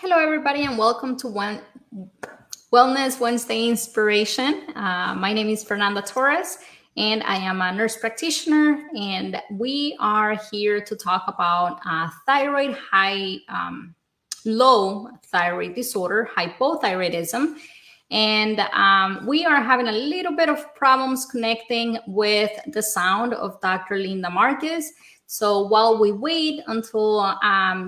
Hello, everybody, and welcome to One Wellness Wednesday Inspiration. My name is Fernanda Torres, and I am a nurse practitioner, and we are here to talk about thyroid low thyroid disorder, hypothyroidism. And we are having a little bit of problems connecting with the sound of Dr. Linda Marcus. So while we wait until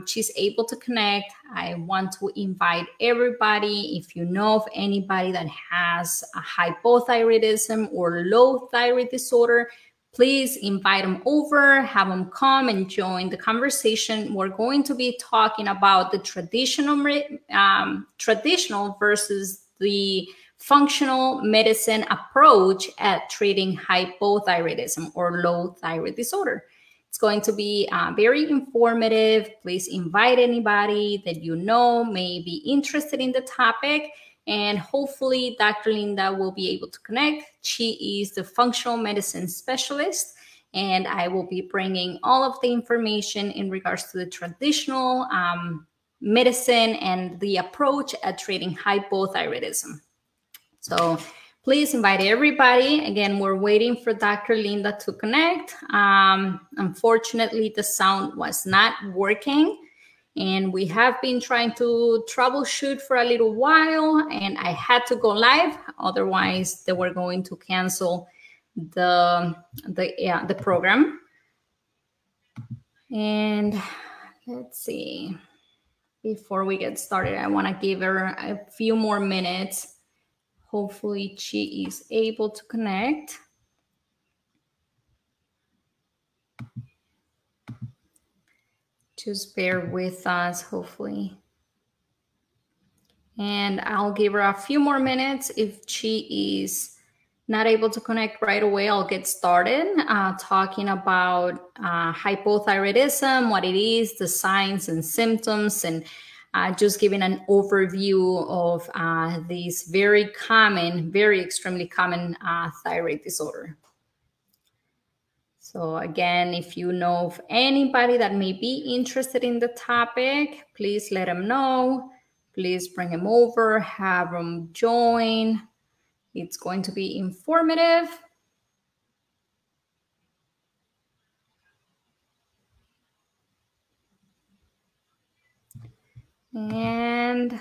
she's able to connect, I want to invite everybody, if you know of anybody that has a hypothyroidism or low thyroid disorder, please invite them over, have them come and join the conversation. We're going to be talking about the traditional versus the functional medicine approach at treating hypothyroidism or low thyroid disorder. It's going to be very informative. Please invite anybody that you know may be interested in the topic. And hopefully, Dr. Linda will be able to connect. She is the functional medicine specialist. And I will be bringing all of the information in regards to the traditional medicine and the approach at treating hypothyroidism. So please invite everybody. Again, we're waiting for Dr. Linda to connect. Unfortunately, the sound was not working, and we have been trying to troubleshoot for a little while, and I had to go live. Otherwise, they were going to cancel the program. And let's see. Before we get started, I want to give her a few more minutes. Hopefully, she is able to connect. Just bear with us, hopefully. And I'll give her a few more minutes. If she is not able to connect right away, I'll get started talking about hypothyroidism, what it is, the signs and symptoms, and just giving an overview of this extremely common thyroid disorder. So again, if you know of anybody that may be interested in the topic, please let them know. Please bring them over, have them join. It's going to be informative. And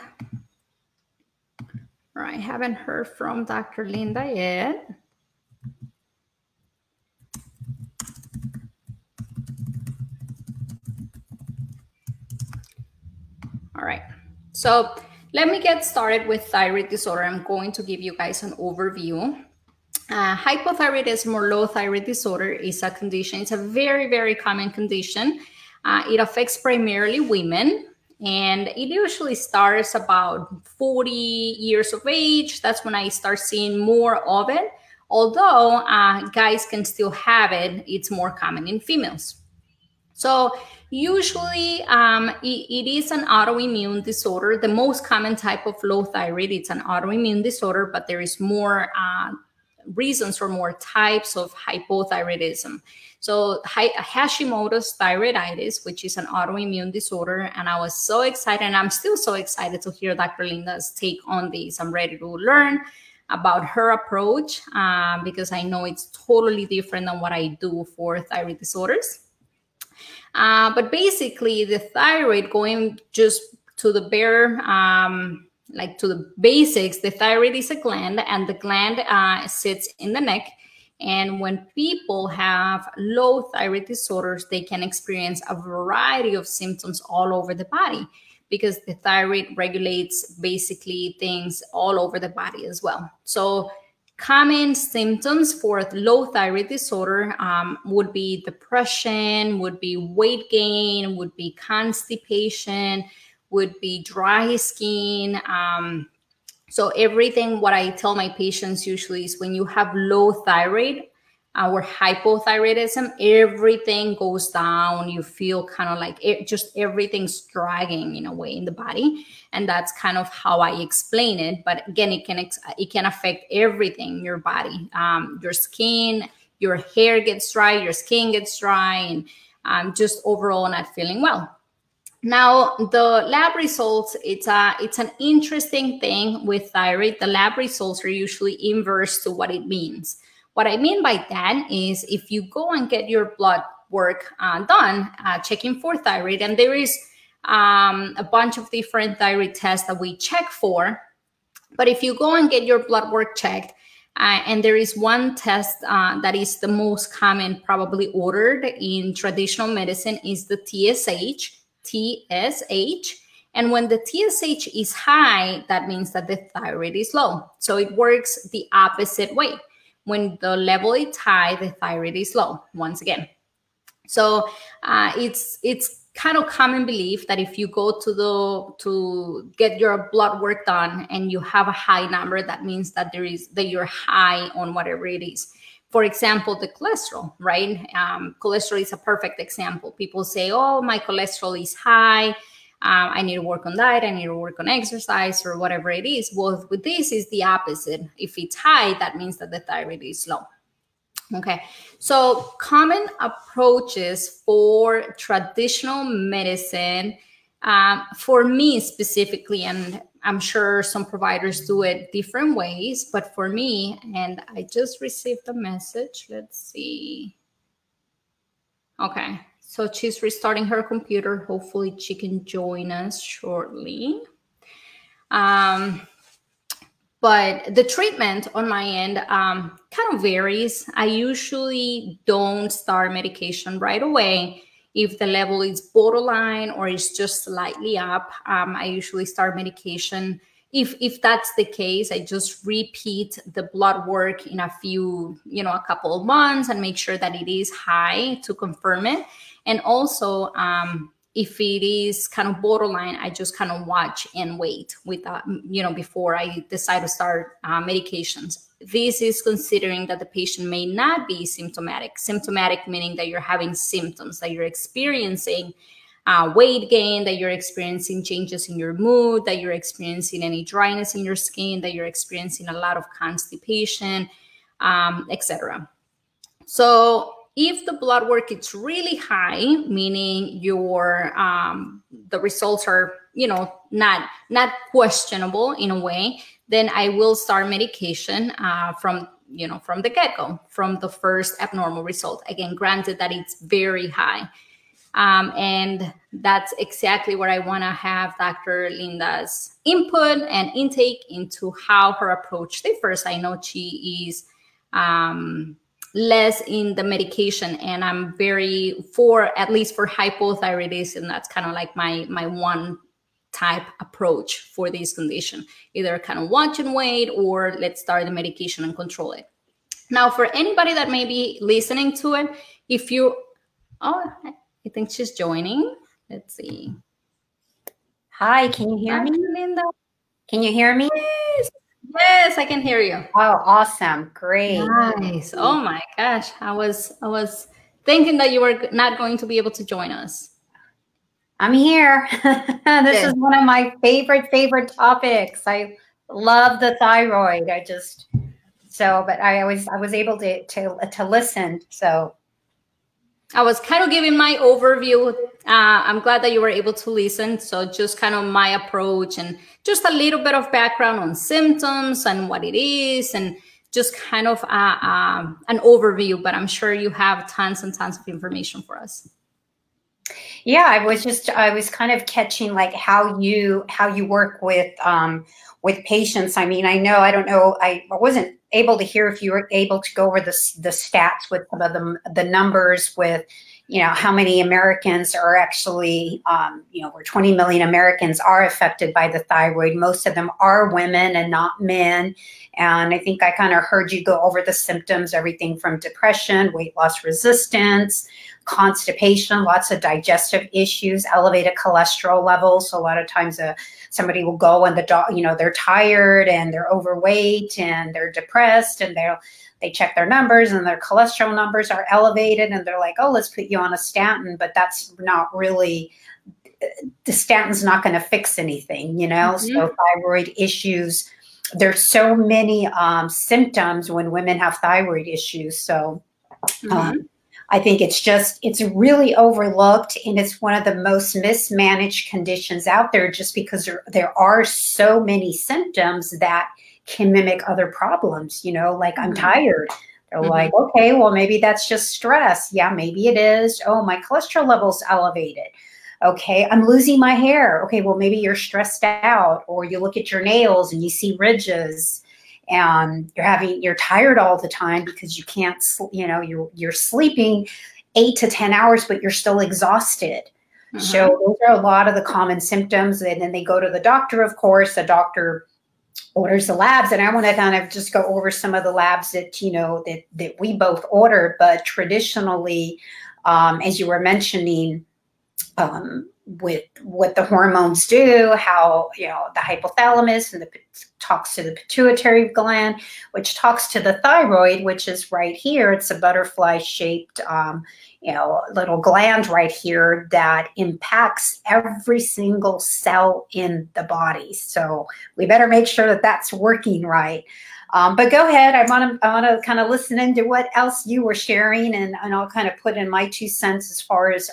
I haven't heard from Dr. Linda yet. All right, so let me get started with thyroid disorder. I'm going to give you guys an overview. Hypothyroidism or low thyroid disorder is a condition. It's a very, very common condition. It affects primarily women. And it usually starts about 40 years of age. That's when I start seeing more of it. Although guys can still have it, it's more common in females. So usually it is an autoimmune disorder. The most common type of low thyroid, it's an autoimmune disorder, but there is more reasons or more types of hypothyroidism. So Hashimoto's thyroiditis, which is an autoimmune disorder, and I was so excited, and I'm still so excited to hear Dr. Linda's take on this. I'm ready to learn about her approach because I know it's totally different than what I do for thyroid disorders. But basically, the thyroid, going just to the bare like to the basics, the thyroid is a gland, and the gland sits in the neck. And when people have low thyroid disorders, they can experience a variety of symptoms all over the body because the thyroid regulates basically things all over the body as well. So common symptoms for low thyroid disorder would be depression, would be weight gain, would be constipation, would be dry skin. So everything, what I tell my patients usually is when you have low thyroid or hypothyroidism, everything goes down. You feel kind of like just everything's dragging in a way in the body. And that's kind of how I explain it. But again, it can affect everything in your body. Your skin, your hair gets dry, your skin gets dry, and just overall not feeling well. Now, the lab results, it's an interesting thing with thyroid. The lab results are usually inverse to what it means. What I mean by that is if you go and get your blood work done, checking for thyroid, and there is a bunch of different thyroid tests that we check for. But if you go and get your blood work checked, and there is one test that is the most common, probably ordered in traditional medicine, is the TSH. And when the TSH is high, that means that the thyroid is low. So it works the opposite way. When the level is high, the thyroid is low, once again. So it's kind of common belief that if you go to get your blood work done and you have a high number, that means that you're high on whatever it is. For example, the cholesterol, right? Cholesterol is a perfect example. People say, oh, my cholesterol is high. I need to work on diet. I need to work on exercise or whatever it is. Well, with this is the opposite. If it's high, that means that the thyroid is low. Okay, so common approaches for traditional medicine, for me specifically, and I'm sure some providers do it different ways, but for me, and I just received a message. Let's see. Okay, so she's restarting her computer. Hopefully she can join us shortly. But the treatment on my end kind of varies. I usually don't start medication right away. If the level is borderline or it's just slightly up, I usually start medication. If that's the case, I just repeat the blood work in a couple of months and make sure that it is high to confirm it. And also, if it is kind of borderline, I just kind of watch and wait before I decide to start medications. This is considering that the patient may not be symptomatic. Symptomatic meaning that you're having symptoms, that you're experiencing weight gain, that you're experiencing changes in your mood, that you're experiencing any dryness in your skin, that you're experiencing a lot of constipation, etc. So if the blood work is really high, meaning your the results are not questionable in a way, then I will start medication from the get-go, from the first abnormal result. Again, granted that it's very high, and that's exactly where I want to have Dr. Linda's input and intake into how her approach differs. I know she is less in the medication, and I'm at least for hypothyroidism, that's kind of like my one type approach for this condition. Either kind of watch and wait, or let's start the medication and control it. Now, for anybody that may be listening to it, if you, oh, I think she's joining. Let's see. Hi, can you hear me, Linda? Can you hear me? Yes. Yes, I can hear you. Oh, awesome. Great. Nice. Oh, my gosh. I was thinking that you were not going to be able to join us. I'm here. This is one of my favorite topics. I love the thyroid. I was able to listen. So I was kind of giving my overview. I'm glad that you were able to listen. So just kind of my approach and just a little bit of background on symptoms and what it is, and just kind of an overview. But I'm sure you have tons and tons of information for us. Yeah, I was kind of catching like how you work with patients. I mean, I wasn't able to hear if you were able to go over the stats with some of the numbers with, how many Americans are actually, where 20 million Americans are affected by the thyroid. Most of them are women and not men. And I think I kind of heard you go over the symptoms, everything from depression, weight loss resistance, constipation, lots of digestive issues, elevated cholesterol levels. So a lot of times somebody will go and they're tired and they're overweight and they're depressed, and they check their numbers and their cholesterol numbers are elevated, and they're like, oh, let's put you on a statin. But that's not really, the statin's not going to fix anything, Mm-hmm. So thyroid issues, there's so many symptoms when women have thyroid issues. So, mm-hmm. I think it's just, it's really overlooked, and it's one of the most mismanaged conditions out there just because there are so many symptoms that can mimic other problems, you know, like I'm tired. They're like, okay, well, maybe that's just stress. Yeah, maybe it is. Oh, my cholesterol level's elevated. Okay, I'm losing my hair. Okay, well, maybe you're stressed out, or you look at your nails and you see ridges, and you're tired all the time because you can't, you know, you're sleeping 8 to 10 hours, but you're still exhausted. Mm-hmm. So those are a lot of the common symptoms. And then they go to the doctor, of course. The doctor orders the labs, and I want to kind of just go over some of the labs that, you know, that we both ordered. But traditionally, as you were mentioning, with what the hormones do, how, you know, the hypothalamus and talks to the pituitary gland, which talks to the thyroid, which is right here. It's a butterfly shaped, you know, little gland right here that impacts every single cell in the body. So we better make sure that that's working right. But go ahead. I want to kind of listen into what else you were sharing, and I'll kind of put in my 2 cents as far as,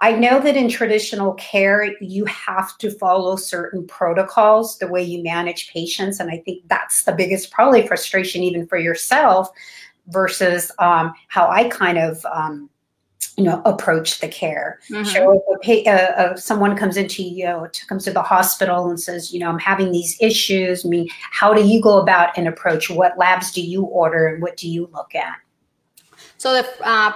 I know that in traditional care, you have to follow certain protocols, the way you manage patients. And I think that's the biggest probably frustration, even for yourself, versus how I kind of, you know, approach the care. Mm-hmm. So if someone comes into, you know, comes to the hospital and says, you know, I'm having these issues. I mean, how do you go about an approach? What labs do you order, and what do you look at? So the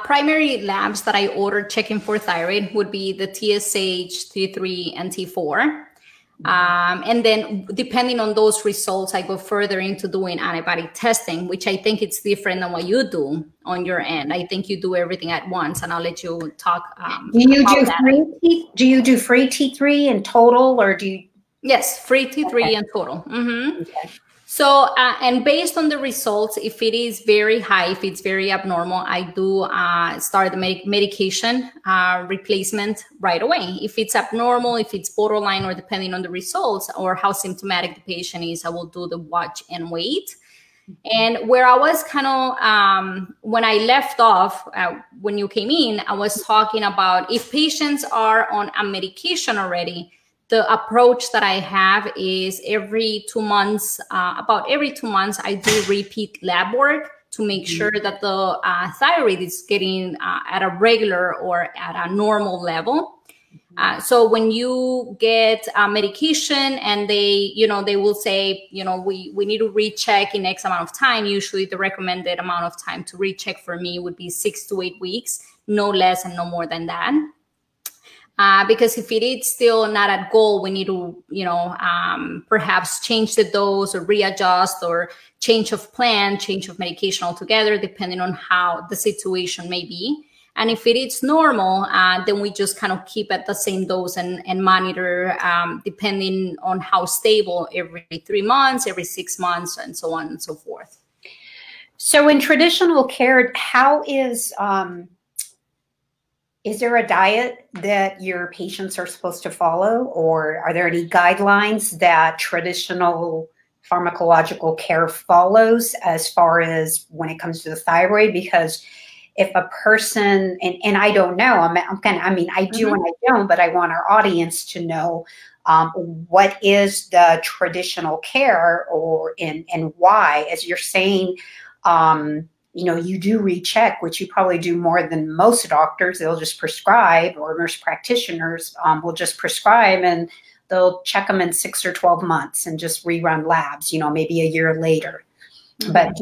primary labs that I ordered checking for thyroid would be the TSH, T3, and T4. And then depending on those results, I go further into doing antibody testing, which I think it's different than what you do on your end. I think you do everything at once, and I'll let you talk. Do you do free T3 in total, or do you? Yes, free T3 in total. Mm-hmm. Okay. So, and based on the results, if it is very high, if it's very abnormal, I do start the medication replacement right away. If it's abnormal, if it's borderline, or depending on the results or how symptomatic the patient is, I will do the watch and wait. And where I was kind of, when I left off, when you came in, I was talking about if patients are on a medication already, the approach that I have is about every 2 months, I do repeat lab work to make sure that the thyroid is getting at a regular or at a normal level. So when you get medication and they will say, you know, we need to recheck in X amount of time. Usually the recommended amount of time to recheck for me would be 6 to 8 weeks, no less and no more than that. Because if it is still not at goal, we need to, you know, perhaps change the dose or readjust or change of plan, change of medication altogether, depending on how the situation may be. And if it is normal, then we just kind of keep at the same dose and monitor depending on how stable, every 3 months, every 6 months, and so on and so forth. So in traditional care, how is there a diet that your patients are supposed to follow, or are there any guidelines that traditional pharmacological care follows as far as when it comes to the thyroid? Because if a person, and I don't know, I do and I don't, but I want our audience to know what is the traditional care, or and why, as you're saying, you know, you do recheck, which you probably do more than most doctors. They'll just prescribe, or nurse practitioners will just prescribe, and they'll check them in 6 or 12 months and just rerun labs, you know, maybe a year later. Mm-hmm. But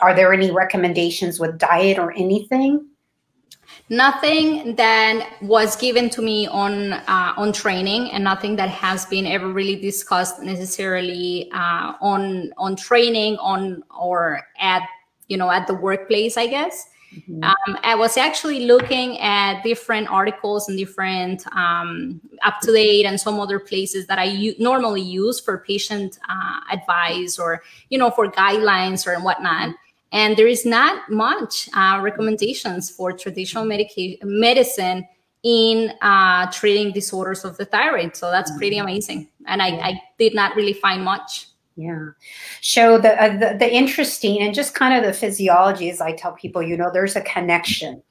are there any recommendations with diet or anything? Nothing that was given to me on training, and nothing that has been ever really discussed necessarily on training on or at, you know, at the workplace, I guess. Mm-hmm. I was actually looking at different articles and different Up to Date and some other places that I normally use for patient advice, or, you know, for guidelines or whatnot. And there is not much recommendations for traditional medicine in treating disorders of the thyroid. So that's pretty amazing. And I did not really find much. Yeah. Show the interesting and just kind of the physiology, as I tell people, you know, there's a connection.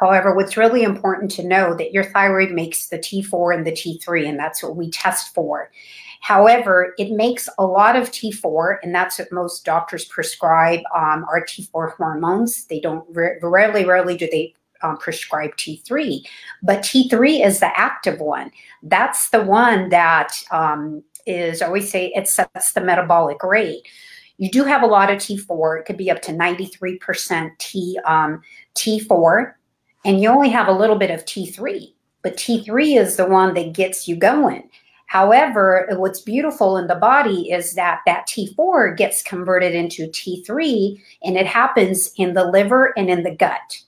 However, what's really important to know that your thyroid makes the T4 and the T3, and that's what we test for. However, it makes a lot of T4, and that's what most doctors prescribe are T4 hormones. They don't rarely do they prescribe T3, but T3 is the active one. That's the one that is, I always say, it sets the metabolic rate. You do have a lot of T4. It could be up to 93% T4, and you only have a little bit of T3, but T3 is the one that gets you going. However, what's beautiful in the body is that that T4 gets converted into T3, and it happens in the liver and in the gut.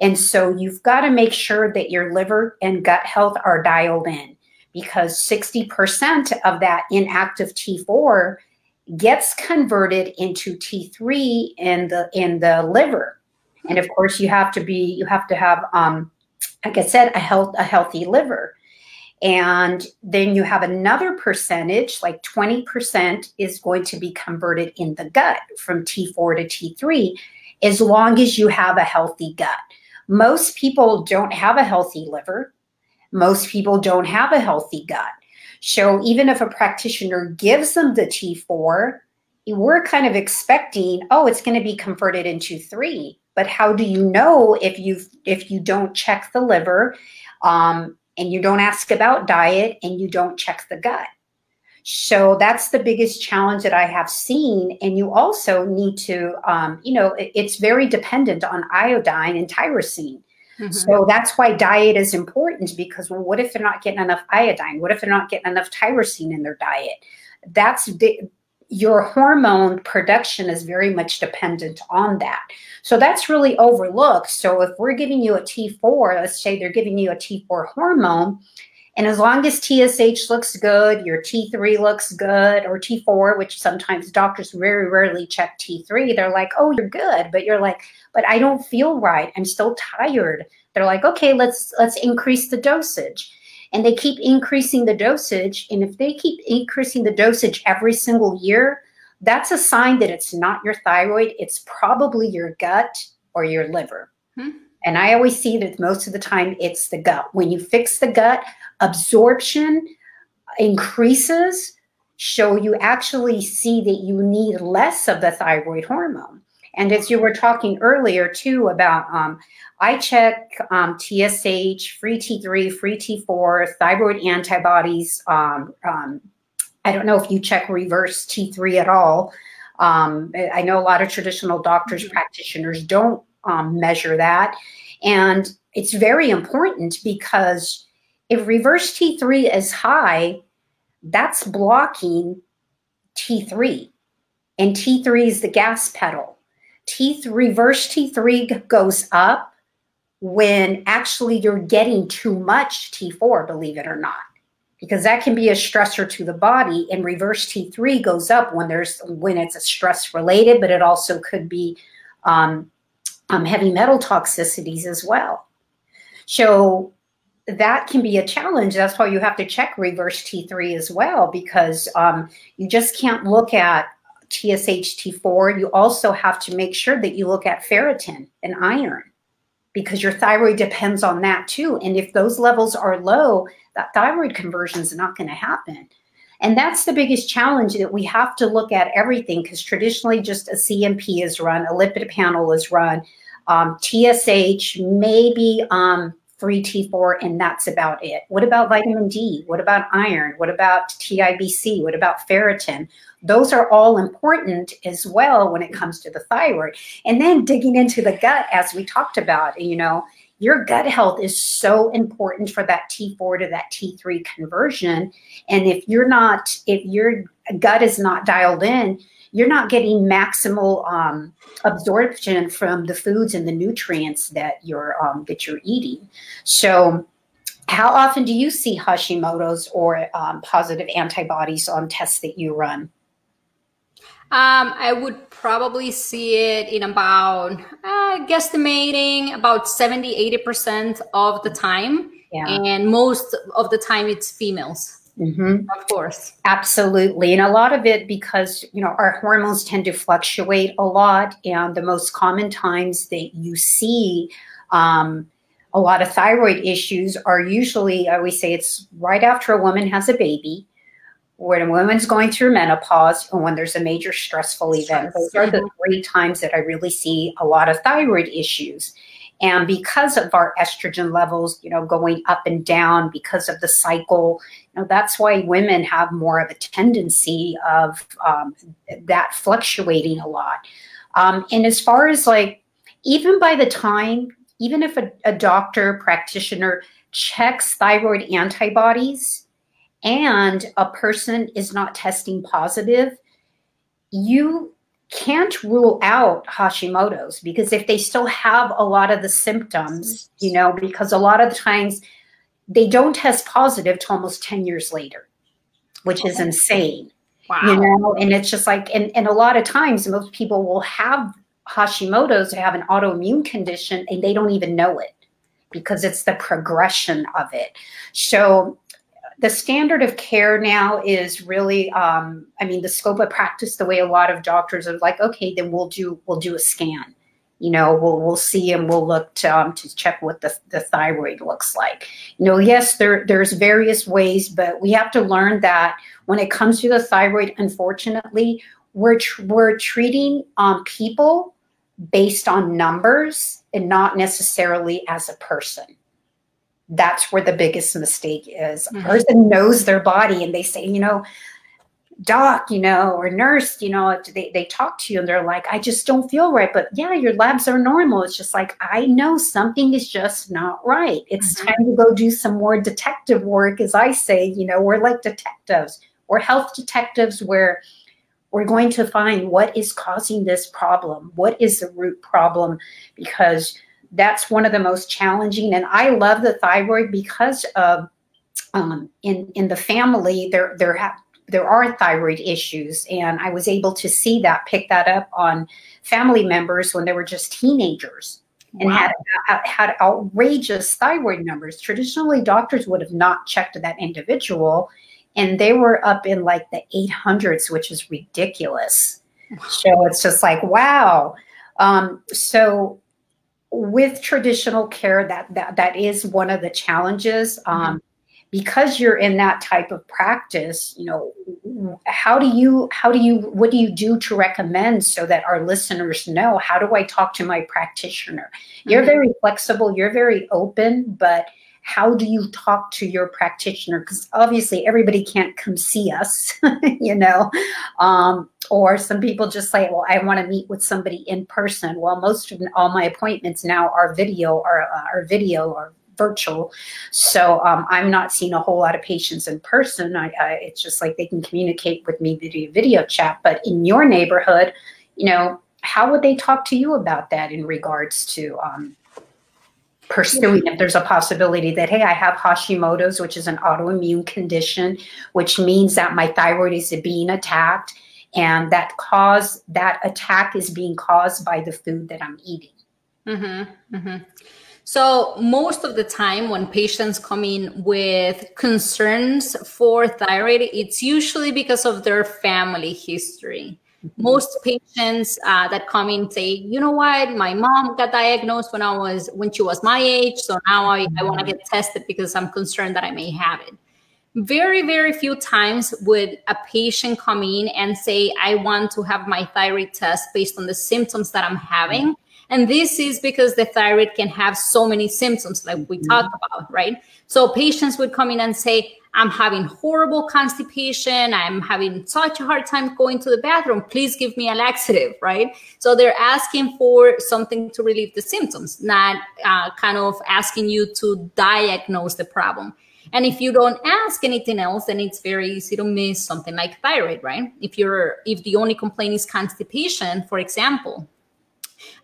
And so you've got to make sure that your liver and gut health are dialed in, because 60% of that inactive T4 gets converted into T3 in the liver. And of course, you have to have like I said, a healthy liver. And then you have another percentage, like 20% is going to be converted in the gut from T4 to T3, as long as you have a healthy gut. Most people don't have a healthy liver. Most people don't have a healthy gut. So even if a practitioner gives them the T4, we're kind of expecting, oh, it's going to be converted into 3. But how do you know if you don't check the liver, and you don't ask about diet, and you don't check the gut? So that's the biggest challenge that I have seen. And you also need to, it's very dependent on iodine and tyrosine. Mm-hmm. So that's why diet is important, because what if they're not getting enough iodine? What if they're not getting enough tyrosine in their diet? Your hormone production is very much dependent on that. So that's really overlooked. So if we're giving you a T4, let's say they're giving you a T4 hormone, and as long as TSH looks good, your T3 looks good, or T4, which sometimes doctors very rarely check T3. They're like, oh, you're good. But you're like, but I don't feel right. I'm still tired. They're like, okay, let's increase the dosage. And they keep increasing the dosage. And if they keep increasing the dosage every single year, that's a sign that it's not your thyroid. It's probably your gut or your liver. Hmm. And I always see that most of the time it's the gut. When you fix the gut, absorption increases, so you actually see that you need less of the thyroid hormone. And as you were talking earlier, too, about I check TSH, free T3, free T4, thyroid antibodies. I don't know if you check reverse T3 at all. I know a lot of traditional doctors, mm-hmm. practitioners don't measure that. And it's very important, because if reverse T3 is high, that's blocking T3. And T3 is the gas pedal. Reverse T3 goes up when actually you're getting too much T4, believe it or not, because that can be a stressor to the body. And reverse T3 goes up when it's a stress related, but it also could be heavy metal toxicities as well. So that can be a challenge. That's why you have to check reverse T3 as well, because you just can't look at TSH, T4. You also have to make sure that you look at ferritin and iron, because your thyroid depends on that too. And if those levels are low, that thyroid conversion is not going to happen. And that's the biggest challenge, that we have to look at everything, because traditionally just a CMP is run, a lipid panel is run, TSH, maybe free T4, and that's about it. What about vitamin D? What about iron? What about TIBC? What about ferritin? Those are all important as well when it comes to the thyroid. And then digging into the gut, as we talked about, your gut health is so important for that T4 to that T3 conversion. And if your gut is not dialed in, you're not getting maximal absorption from the foods and the nutrients that you're eating. So how often do you see Hashimoto's or positive antibodies on tests that you run? I would probably see it in about, guesstimating, about 70-80% of the time. Yeah. And most of the time it's females. Mm-hmm. Of course. Absolutely. And a lot of it because, you know, our hormones tend to fluctuate a lot. And the most common times that you see a lot of thyroid issues are usually, I always say, it's right after a woman has a baby, when a woman's going through menopause, and when there's a major stressful event. Those are the three times that I really see a lot of thyroid issues. And because of our estrogen levels, you know, going up and down because of the cycle, you know, that's why women have more of a tendency of that fluctuating a lot. And as far as like, even by the time, even if a doctor practitioner checks thyroid antibodies and a person is not testing positive, you can't rule out Hashimoto's, because if they still have a lot of the symptoms, you know, because a lot of the times they don't test positive to almost 10 years later, which is insane. Wow. You know, and it's just like, and a lot of times most people will have Hashimoto's, have an autoimmune condition, and they don't even know it because it's the progression of it. So the standard of care now is really, I mean, the scope of practice, the way a lot of doctors are like, okay, then we'll do a scan, you know, we'll see, and we'll look to check what the thyroid looks like. You know, yes, there's various ways, but we have to learn that when it comes to the thyroid, unfortunately, we're treating people based on numbers and not necessarily as a person. That's where the biggest mistake is. Mm-hmm. A person knows their body and they say, you know, doc, you know, or nurse, you know, they talk to you and they're like, I just don't feel right. But yeah, your labs are normal. It's just like, I know something is just not right. It's mm-hmm. time to go do some more detective work. As I say, you know, we're like detectives or health detectives, where we're going to find what is causing this problem. What is the root problem? Because that's one of the most challenging. And I love the thyroid because of in the family, there are thyroid issues. And I was able to see that, pick that up on family members when they were just teenagers and had outrageous thyroid numbers. Traditionally, doctors would have not checked that individual, and they were up in like the 800s, which is ridiculous. Wow. So it's just like, wow. So with traditional care, that is one of the challenges. Because you're in that type of practice, you know, what do you do to recommend so that our listeners know, how do I talk to my practitioner? Mm-hmm. You're very flexible, you're very open, but how do you talk to your practitioner? Because obviously everybody can't come see us, you know, or some people just say, well, I want to meet with somebody in person. Well, most of all my appointments now are video or virtual. So I'm not seeing a whole lot of patients in person. It's just like they can communicate with me via video chat. But in your neighborhood, you know, how would they talk to you about that in regards to pursuing, if there's a possibility that, hey, I have Hashimoto's, which is an autoimmune condition, which means that my thyroid is being attacked, and that attack is being caused by the food that I'm eating. Mm-hmm, mm-hmm. So most of the time when patients come in with concerns for thyroid, it's usually because of their family history. Most patients that come in say, you know what, my mom got diagnosed when she was my age, so now I want to get tested because I'm concerned that I may have it. Very, very few times would a patient come in and say, I want to have my thyroid test based on the symptoms that I'm having. And this is because the thyroid can have so many symptoms like we talked about, right? So patients would come in and say, I'm having horrible constipation. I'm having such a hard time going to the bathroom. Please give me a laxative, right? So they're asking for something to relieve the symptoms, not kind of asking you to diagnose the problem. And if you don't ask anything else, then it's very easy to miss something like thyroid, right? If the only complaint is constipation, for example.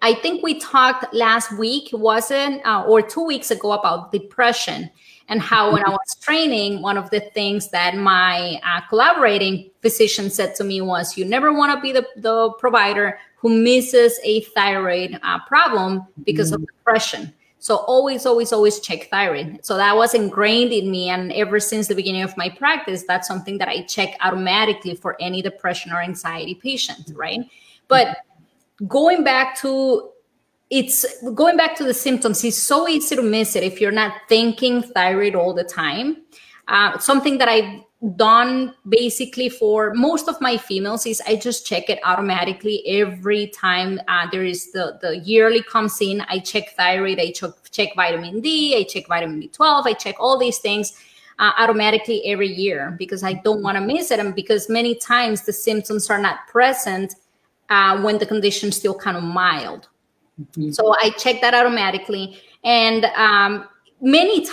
I think we talked last week, or 2 weeks ago, about depression. And how when I was training, one of the things that my collaborating physician said to me was, you never want to be the provider who misses a thyroid problem because of depression. So always, always, always check thyroid. So that was ingrained in me. And ever since the beginning of my practice, that's something that I check automatically for any depression or anxiety patient, right? But going back to the symptoms, it's so easy to miss it if you're not thinking thyroid all the time. Something that I've done basically for most of my females is I just check it automatically every time there is the yearly comes in. I check thyroid, I check vitamin D, I check vitamin B12, I check all these things automatically every year because I don't want to miss it, and because many times the symptoms are not present when the condition is still kind of mild. Mm-hmm. So I check that automatically, and very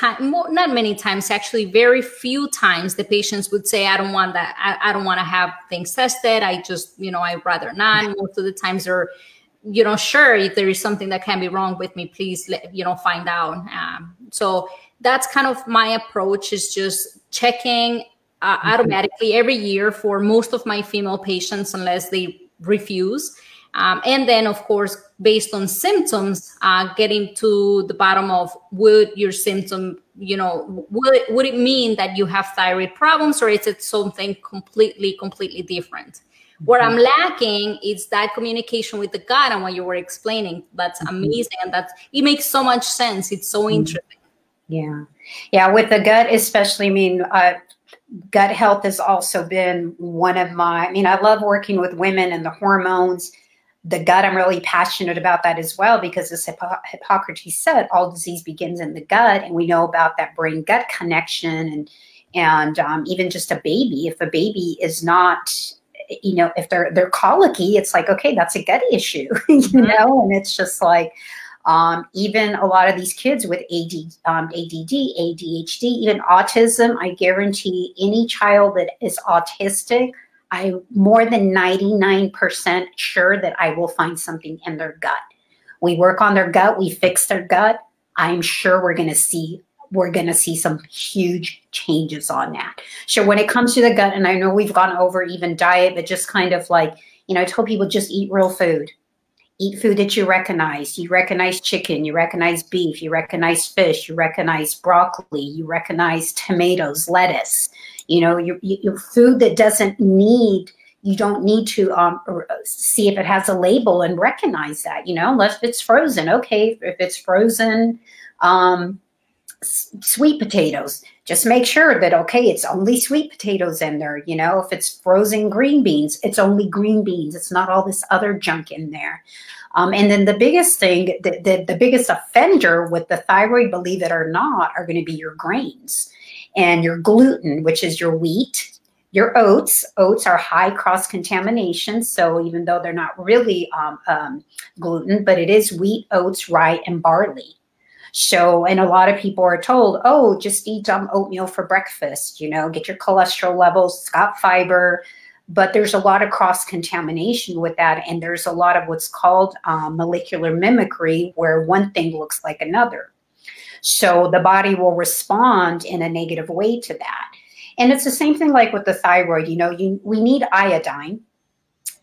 few times the patients would say, I don't want that. I don't want to have things tested. I just, I'd rather not. Most of the times they're, sure, if there is something that can be wrong with me, please, find out. So that's kind of my approach, is just checking automatically every year for most of my female patients, unless they refuse. And then, of course, based on symptoms, getting to the bottom of would your symptom, would it mean that you have thyroid problems, or is it something completely, completely different? Mm-hmm. What I'm lacking is that communication with the gut, and what you were explaining, that's amazing. And it makes so much sense. It's so interesting. Yeah. Yeah. With the gut, especially, gut health has also been one of my, I love working with women and the hormones. The gut, I'm really passionate about that as well, because as Hippocrates said, all disease begins in the gut. And we know about that brain-gut connection, and even just a baby. If a baby is not, if they're colicky, it's like, okay, that's a gut issue, And it's just like, even a lot of these kids with ADD, ADHD, even autism, I guarantee any child that is autistic, I'm more than 99% sure that I will find something in their gut. We work on their gut, we fix their gut. I'm sure we're going to see some huge changes on that. So when it comes to the gut, and I know we've gone over even diet, but just kind of like, I tell people just eat real food. Eat food that you recognize. You recognize chicken, you recognize beef, you recognize fish, you recognize broccoli, you recognize tomatoes, lettuce. Your food that you don't need to see if it has a label and recognize that, unless it's frozen. Okay, if it's frozen, sweet potatoes, just make sure that, okay, it's only sweet potatoes in there. If it's frozen green beans, it's only green beans. It's not all this other junk in there. And then the biggest thing, the biggest offender with the thyroid, believe it or not, are going to be your grains and your gluten, which is your wheat, your oats. Oats are high cross-contamination. So even though they're not really gluten, but it is wheat, oats, rye, and barley. So, and a lot of people are told, oh, just eat oatmeal for breakfast, get your cholesterol levels, it's got fiber, but there's a lot of cross-contamination with that. And there's a lot of what's called molecular mimicry, where one thing looks like another. So the body will respond in a negative way to that. And it's the same thing like with the thyroid, we need iodine.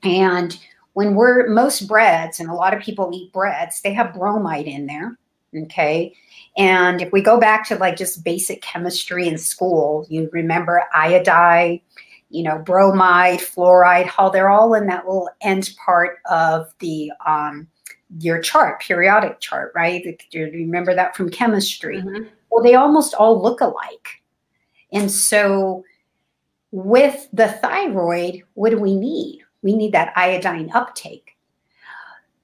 And when most breads, and a lot of people eat breads, they have bromide in there. Okay. And if we go back to like just basic chemistry in school, you remember iodide, bromide, fluoride, how they're all in that little end part of the your chart, periodic chart, right? You remember that from chemistry. Mm-hmm. Well, they almost all look alike. And so with the thyroid, what do we need? We need that iodine uptake.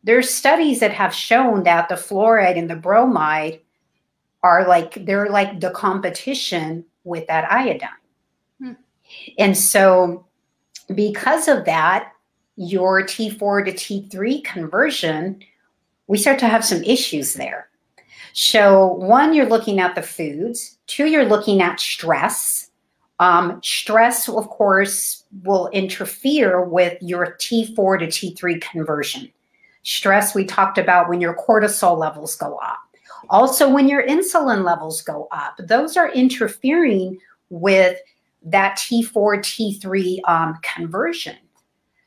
There's studies that have shown that the fluoride and the bromide are like, they're like the competition with that iodine. Hmm. And so because of that, your T4 to T3 conversion, we start to have some issues there. So one, you're looking at the foods. Two, you're looking at stress. Stress, of course, will interfere with your T4 to T3 conversion. Stress, we talked about when your cortisol levels go up. Also, when your insulin levels go up, those are interfering with that T4, T3 conversion.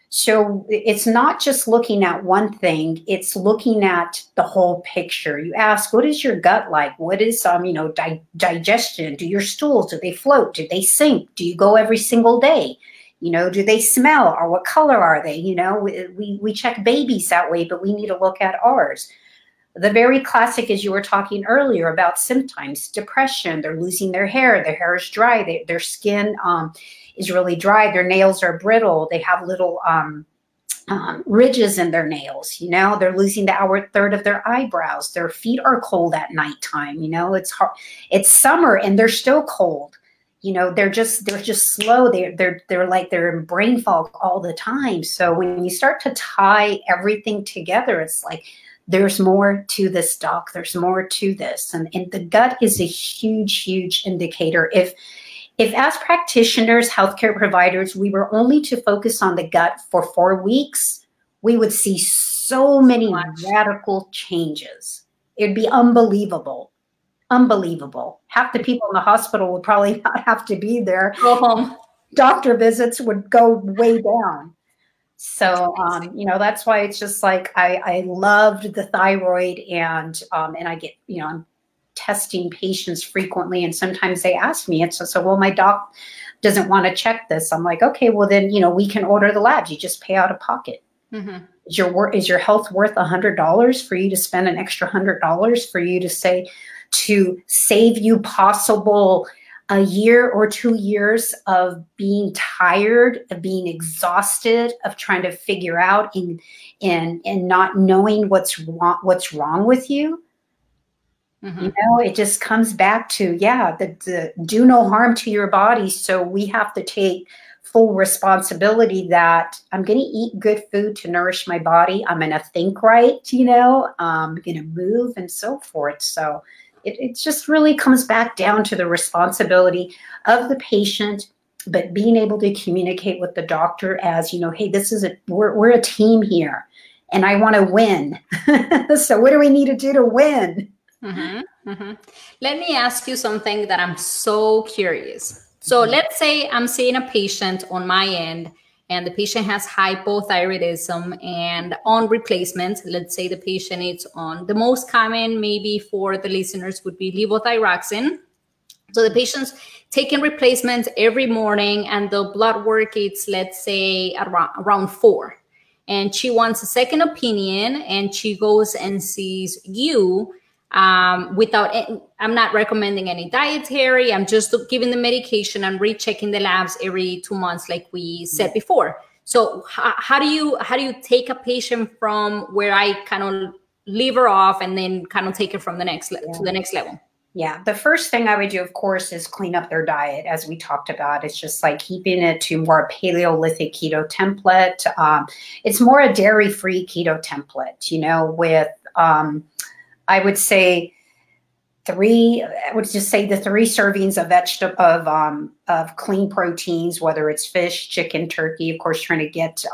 So it's not just looking at one thing, it's looking at the whole picture. You ask, what is your gut like? What is, digestion? Do your stools, do they float? Do they sink? Do you go every single day? You know, do they smell, or what color are they? You know, we check babies that way, but we need to look at ours. The very classic, as you were talking earlier about symptoms, depression, they're losing their hair is dry, their skin is really dry, their nails are brittle, they have little ridges in their nails, you know, they're losing the outer third of their eyebrows, their feet are cold at nighttime, you know, it's hard, it's summer and they're still cold, you know, they're just slow, they're like they're in brain fog all the time. So when you start to tie everything together, it's like, there's more to this, doc. There's more to this. And the gut is a huge, huge indicator. If as practitioners, healthcare providers, we were only to focus on the gut for 4 weeks, we would see so many radical changes. It'd be unbelievable. Unbelievable. Half the people in the hospital would probably not have to be there. Go home. Doctor visits would go way down. So, you know, that's why it's just like, I loved the thyroid, and I get, you know, I'm testing patients frequently, and sometimes they ask me, and so, well, my doc doesn't want to check this. I'm like, okay, well then, you know, we can order the labs. You just pay out of pocket. Mm-hmm. Is your health worth $100 for you to spend an extra $100 for you to say, to save you possible a year or 2 years of being tired, of being exhausted, of trying to figure out and not knowing what's wrong with you? Mm-hmm. You know, it just comes back to, yeah, the do no harm to your body. So we have to take full responsibility that I'm going to eat good food to nourish my body. I'm going to think right, you know, I'm going to move and so forth. So it just really comes back down to the responsibility of the patient, but being able to communicate with the doctor as, you know, hey, this is we're a team here, and I want to win. So what do we need to do to win? Mm-hmm, mm-hmm. Let me ask you something that I'm so curious. So mm-hmm. Let's say I'm seeing a patient on my end, and the patient has hypothyroidism and on replacement. Let's say the patient is on the most common, maybe for the listeners, would be levothyroxine. So the patient's taking replacements every morning, and the blood work is, let's say, around 4. And she wants a second opinion, and she goes and sees you I'm not recommending any dietary. I'm just giving the medication and rechecking the labs every 2 months, like we said before. So how do you take a patient from where I kind of leave her off and then kind of take it from the next to the next level? Yeah. The first thing I would do, of course, is clean up their diet. As we talked about, it's just like keeping it to more Paleolithic keto template. It's more a dairy-free keto template, you know, with, I would say the 3 servings of of clean proteins, whether it's fish, chicken, turkey, of course, trying to get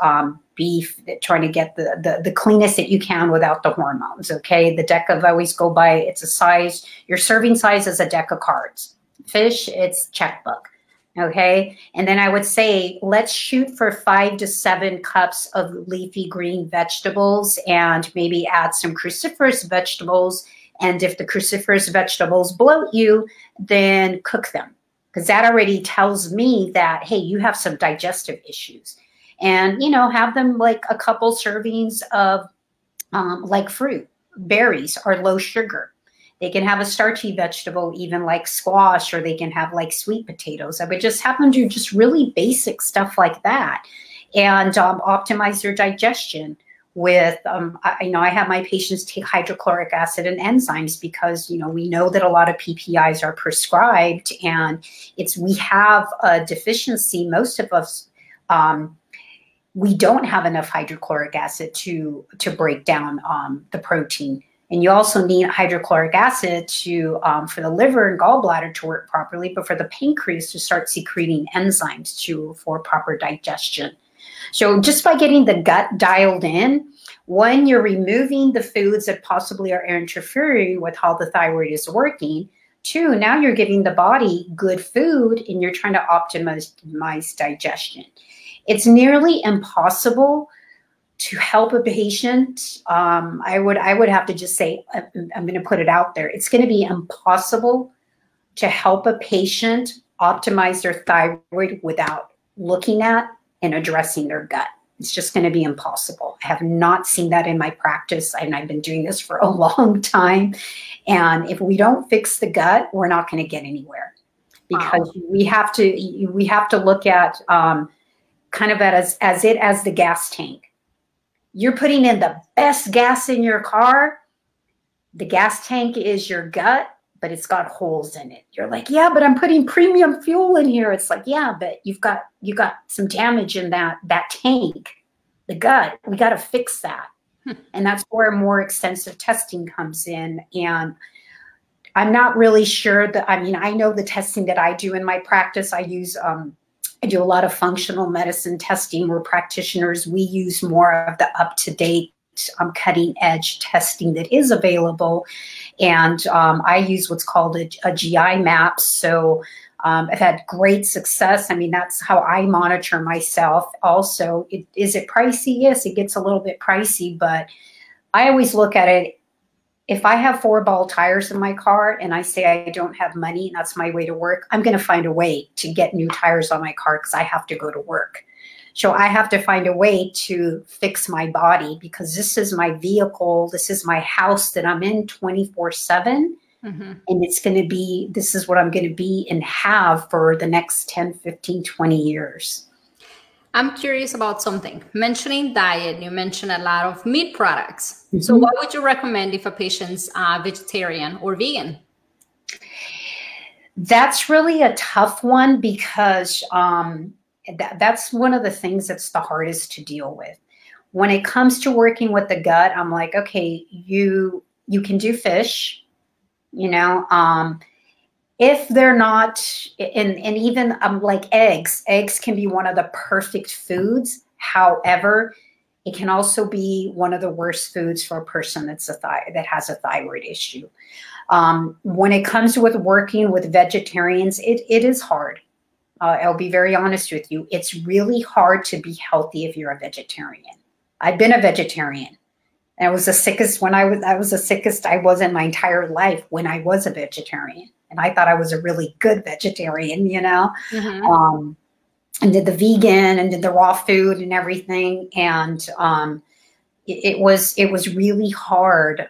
beef, trying to get the cleanest that you can without the hormones. Okay. The deck of, I always go by, it's a size, your serving size is a deck of cards. Fish, it's checkbook. Okay. And then I would say, let's shoot for 5 to 7 cups of leafy green vegetables, and maybe add some cruciferous vegetables. And if the cruciferous vegetables bloat you, then cook them, because that already tells me that, hey, you have some digestive issues. And, you know, have them like a couple servings of like fruit, berries are low sugar. They can have a starchy vegetable, even like squash, or they can have like sweet potatoes. I would just have them do just really basic stuff like that, and optimize their digestion with, I have my patients take hydrochloric acid and enzymes, because, you know, we know that a lot of PPIs are prescribed, and we have a deficiency. Most of us, we don't have enough hydrochloric acid to break down the protein. And you also need hydrochloric acid for the liver and gallbladder to work properly, but for the pancreas to start secreting enzymes for proper digestion. So just by getting the gut dialed in, one, you're removing the foods that possibly are interfering with how the thyroid is working. 2, now you're giving the body good food, and you're trying to optimize digestion. It's nearly impossible to help a patient. I would have to just say, I'm going to put it out there. It's going to be impossible to help a patient optimize their thyroid without looking at and addressing their gut. It's just going to be impossible. I have not seen that in my practice, and I've been doing this for a long time. And if we don't fix the gut, we're not going to get anywhere, because we have to look at kind of as the gas tank. You're putting in the best gas in your car. The gas tank is your gut, but it's got holes in it. You're like, yeah, but I'm putting premium fuel in here. It's like, yeah, but you got some damage in that tank, the gut. We got to fix that. And that's where more extensive testing comes in. And I'm not really sure that, I mean, I know the testing that I do in my practice. I do a lot of functional medicine testing. We're practitioners. We use more of the up-to-date, cutting edge testing that is available. And I use what's called a GI map. So I've had great success. I mean, that's how I monitor myself. Also, is it pricey? Yes, it gets a little bit pricey, but I always look at it. If I have 4 ball tires in my car and I say I don't have money, and that's my way to work, I'm going to find a way to get new tires on my car because I have to go to work. So I have to find a way to fix my body, because this is my vehicle. This is my house that I'm in 24/7. Mm-hmm. And this is what I'm going to be and have for the next 10, 15, 20 years. I'm curious about something. Mentioning diet, you mentioned a lot of meat products. Mm-hmm. So what would you recommend if a patient's vegetarian or vegan? That's really a tough one, because that's one of the things that's the hardest to deal with. When it comes to working with the gut, I'm like, okay, you can do fish, if they're not, and even like eggs can be one of the perfect foods. However, it can also be one of the worst foods for a person that has a thyroid issue. When it comes with working with vegetarians, it is hard. I'll be very honest with you. It's really hard to be healthy if you're a vegetarian. I've been a vegetarian, and I was the sickest I was in my entire life when I was a vegetarian. And I thought I was a really good vegetarian, mm-hmm. And did the vegan and did the raw food and everything. And it was really hard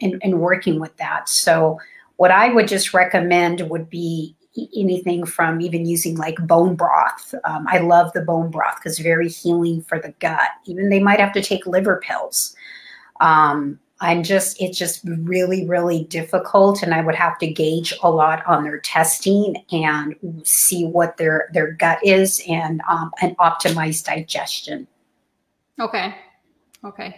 in working with that. So what I would just recommend would be anything from even using like bone broth. I love the bone broth because it's very healing for the gut. Even they might have to take liver pills. It's just really, really difficult. And I would have to gauge a lot on their testing and see what their gut is and optimize digestion. Okay.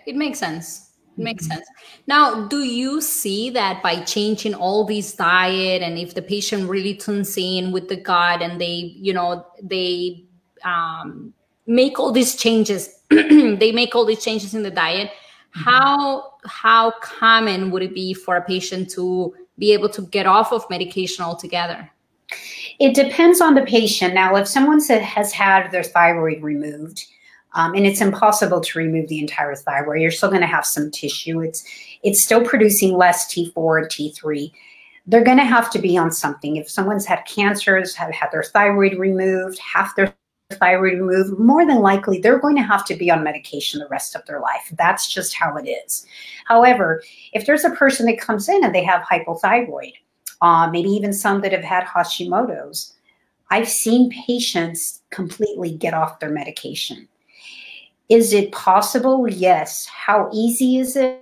It makes sense. Makes sense. Now, do you see that by changing all these diet, and if the patient really tunes in with the gut and they make all these changes, they make all these changes in the diet, how common would it be for a patient to be able to get off of medication altogether? It depends on the patient. Now, if someone has had their thyroid removed, and it's impossible to remove the entire thyroid. You're still going to have some tissue. It's still producing less T4 and T3. They're going to have to be on something. If someone's had cancers, have had their thyroid removed, half their thyroid removed, more than likely they're going to have to be on medication the rest of their life. That's just how it is. However, if there's a person that comes in and they have hypothyroid, maybe even some that have had Hashimoto's, I've seen patients completely get off their medication. Is it possible? Yes. How easy is it?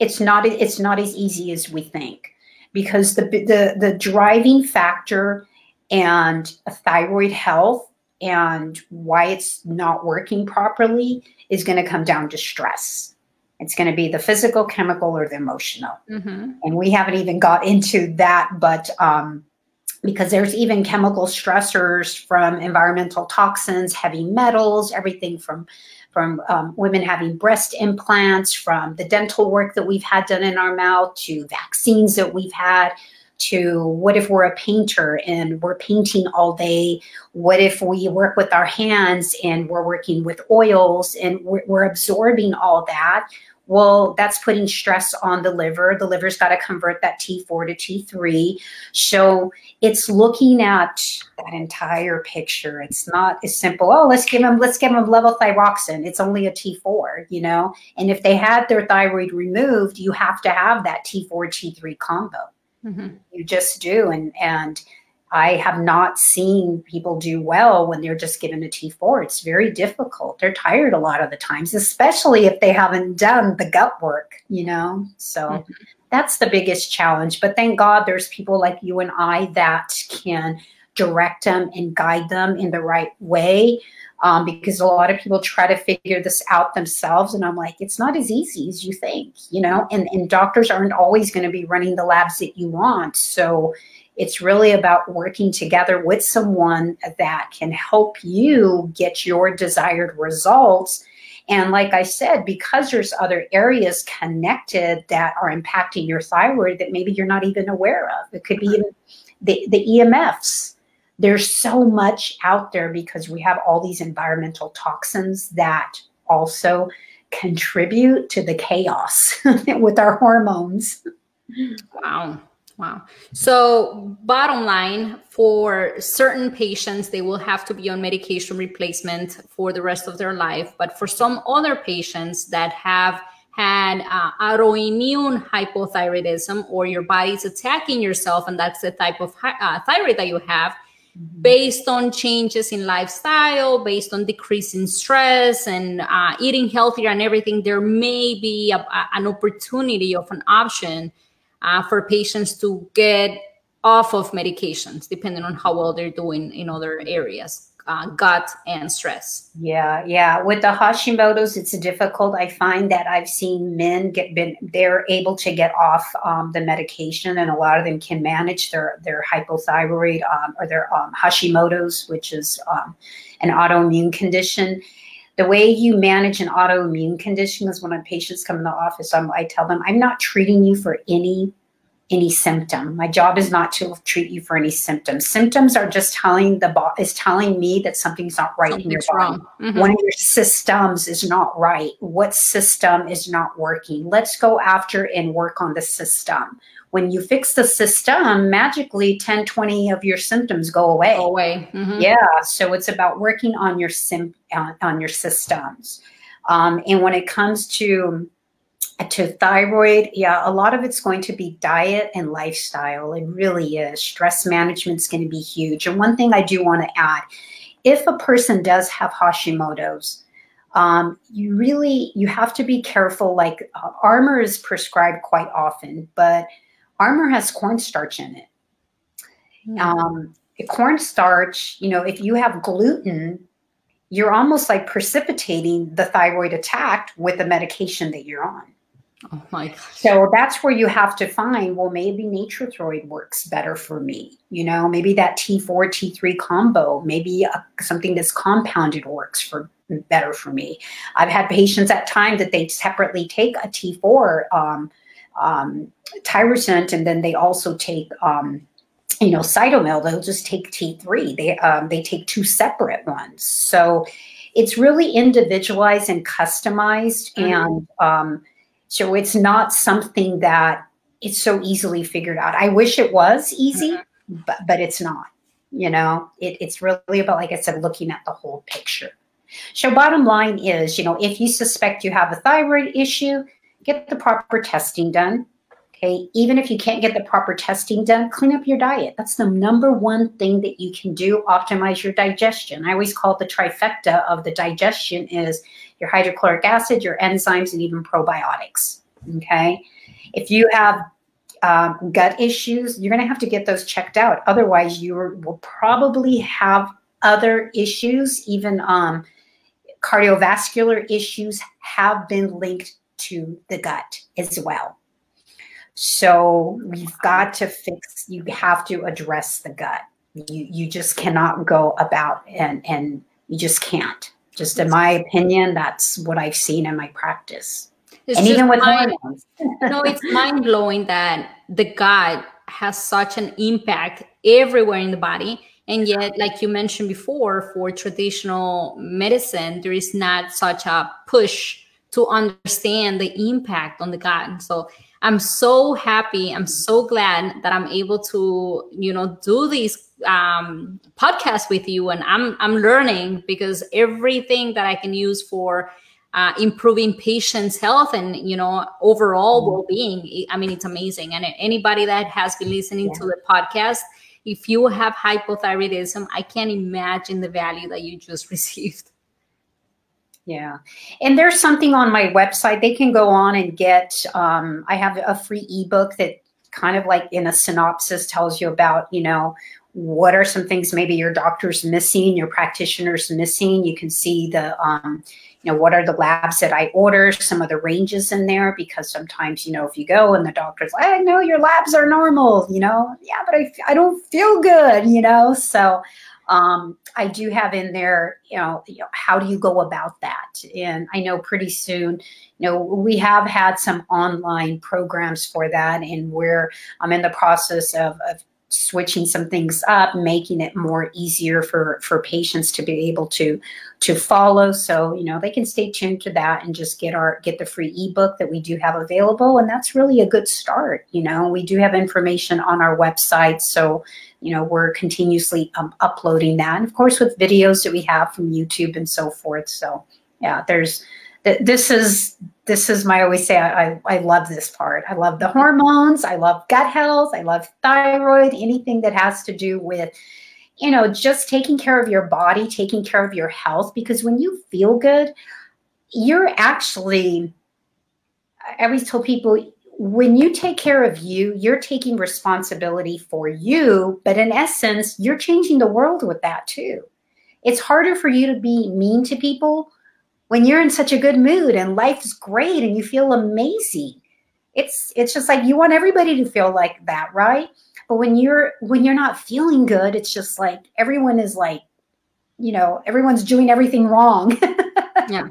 It's not as easy as we think, because the driving factor and thyroid health and why it's not working properly is going to come down to stress. It's going to be the physical, chemical, or the emotional. Mm-hmm. And we haven't even got into that, but because there's even chemical stressors from environmental toxins, heavy metals, everything from women having breast implants, from the dental work that we've had done in our mouth to vaccines that we've had. to what if we're a painter and we're painting all day? What if we work with our hands and we're working with oils and we're absorbing all that? Well, that's putting stress on the liver. The liver's got to convert that T4 to T3. So it's looking at that entire picture. It's not as simple, oh, let's give them levothyroxine. It's only a T4, you know? And if they had their thyroid removed, you have to have that T4, T3 combo. Mm-hmm. You just do. And I have not seen people do well when they're just given a T4. It's very difficult. They're tired a lot of the times, especially if they haven't done the gut work, you know? So mm-hmm. That's the biggest challenge. But thank God there's people like you and I that can direct them and guide them in the right way. Because a lot of people try to figure this out themselves. And I'm like, it's not as easy as you think, you know? And doctors aren't always going to be running the labs that you want. So it's really about working together with someone that can help you get your desired results. And like I said, because there's other areas connected that are impacting your thyroid that maybe you're not even aware of. It could be even the EMFs. There's so much out there because we have all these environmental toxins that also contribute to the chaos with our hormones. Wow. Wow. So bottom line, for certain patients, they will have to be on medication replacement for the rest of their life. But for some other patients that have had autoimmune hypothyroidism, or your body's attacking yourself, and that's the type of thyroid that you have, mm-hmm. based on changes in lifestyle, based on decreasing stress and eating healthier and everything, there may be an opportunity of an option for patients to get off of medications, depending on how well they're doing in other areas, gut and stress. Yeah. With the Hashimoto's, it's difficult. I find that I've seen men they're able to get off the medication, and a lot of them can manage their hypothyroid or their Hashimoto's, which is an autoimmune condition. The way you manage an autoimmune condition is when patients come in the office, I tell them, I'm not treating you for any symptom. My job is not to treat you for any symptoms. Symptoms are just telling me that something's not right in your body. Mm-hmm. One of your systems is not right. What system is not working? Let's go after and work on the system. When you fix the system, magically 10, 20 of your symptoms go away. Mm-hmm. Yeah. So it's about working on your systems. And when it comes to thyroid, yeah, a lot of it's going to be diet and lifestyle. It really is. Stress management is going to be huge. And one thing I do want to add, if a person does have Hashimoto's, you have to be careful. Like Armour is prescribed quite often, but Armour has cornstarch in it. Mm-hmm. Cornstarch, you know, if you have gluten, you're almost like precipitating the thyroid attack with the medication that you're on. Oh my gosh. So that's where you have to find, well, maybe Nature-Throid works better for me. You know, maybe that T4, T3 combo, maybe something that's compounded works better for me. I've had patients at times that they separately take a T4 tyrosine, and then they also take Cytomel. They'll just take T3. They take two separate ones. So it's really individualized and customized, and so it's not something that it's so easily figured out. I wish it was easy, mm-hmm. but it's not. You know, it's really about, like I said, looking at the whole picture. So bottom line is, you know, if you suspect you have a thyroid issue, get the proper testing done, okay? Even if you can't get the proper testing done, clean up your diet. That's the number one thing that you can do. Optimize your digestion. I always call it the trifecta of the digestion is your hydrochloric acid, your enzymes, and even probiotics, okay? If you have gut issues, you're going to have to get those checked out. Otherwise, you will probably have other issues. Even cardiovascular issues have been linked to the gut as well. So we've got to you have to address the gut. You just cannot go about and you just can't. Just in my opinion, that's what I've seen in my practice. It's even with hormones. No, it's mind blowing that the gut has such an impact everywhere in the body. And yet, like you mentioned before, for traditional medicine, there is not such a push to understand the impact on the gut. So I'm so happy. I'm so glad that I'm able to, you know, do these podcasts with you. And I'm learning, because everything that I can use for improving patients' health and, you know, overall well-being, I mean, it's amazing. And anybody that has been listening to the podcast, if you have hypothyroidism, I can't imagine the value that you just received. Yeah. And there's something on my website. They can go on and get, I have a free ebook that kind of like in a synopsis tells you about, you know, what are some things maybe your doctor's missing, your practitioner's missing. You can see the, you know, what are the labs that I order, some of the ranges in there, because sometimes, you know, if you go and the doctor's like, I know your labs are normal, you know, yeah, but I don't feel good, you know, so I do have in there, you know, how do you go about that? And I know pretty soon, you know, we have had some online programs for that, and where I'm in the process of switching some things up, making it more easier for patients to be able to follow. So, you know, they can stay tuned to that and just get the free ebook that we do have available. And that's really a good start. You know, we do have information on our website. So, you know, we're continuously uploading that. And of course, with videos that we have from YouTube and so forth. So yeah, this is my, I always say, I love this part. I love the hormones. I love gut health. I love thyroid, anything that has to do with, you know, just taking care of your body, taking care of your health. Because when you feel good, you're actually, I always tell people, when you take care of you, you're taking responsibility for you. But in essence, you're changing the world with that too. It's harder for you to be mean to people when you're in such a good mood and life is great and you feel amazing. It's just like you want everybody to feel like that, right? But when you're not feeling good, it's just like everyone is like, you know, everyone's doing everything wrong. Yeah,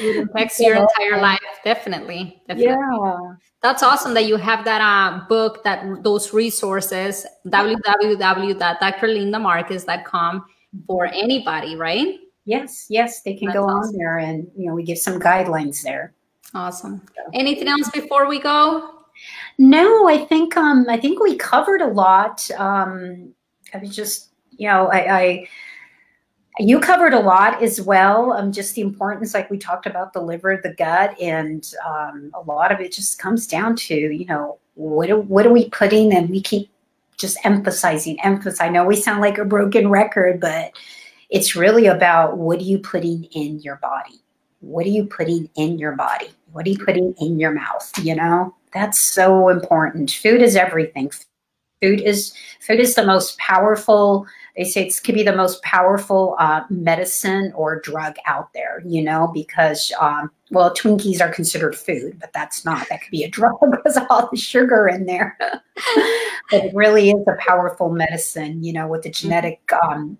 it affects your entire life, definitely. Yeah, that's awesome that you have that book, that those resources. www.drlindamarcus.com for anybody, right? Yes, they can go on there, and you know, we give some guidelines there. Awesome. So. Anything else before we go? No, I think we covered a lot. I was just, you know, you covered a lot as well. Just the importance, like we talked about the liver, the gut, and a lot of it just comes down to, you know, what are we putting, and we keep just emphasizing. I know we sound like a broken record, but it's really about what are you putting in your body? What are you putting in your body? What are you putting in your mouth? You know, that's so important. Food is everything. Food is the most powerful. They say it could be the most powerful medicine or drug out there, you know, because, well, Twinkies are considered food, but that's not. That could be a drug because of all the sugar in there. But it really is a powerful medicine, you know, with the genetic,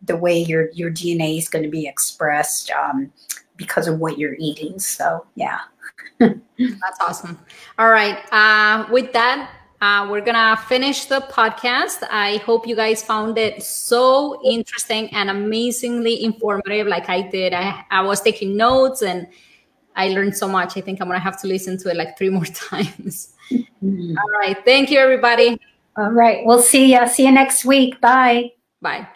the way your DNA is going to be expressed because of what you're eating. So, yeah. That's awesome. All right. With that, we're going to finish the podcast. I hope you guys found it so interesting and amazingly informative, like I did. I was taking notes and I learned so much. I think I'm going to have to listen to it like 3 more times. All right. Thank you, everybody. All right. We'll see you next week. Bye. Bye.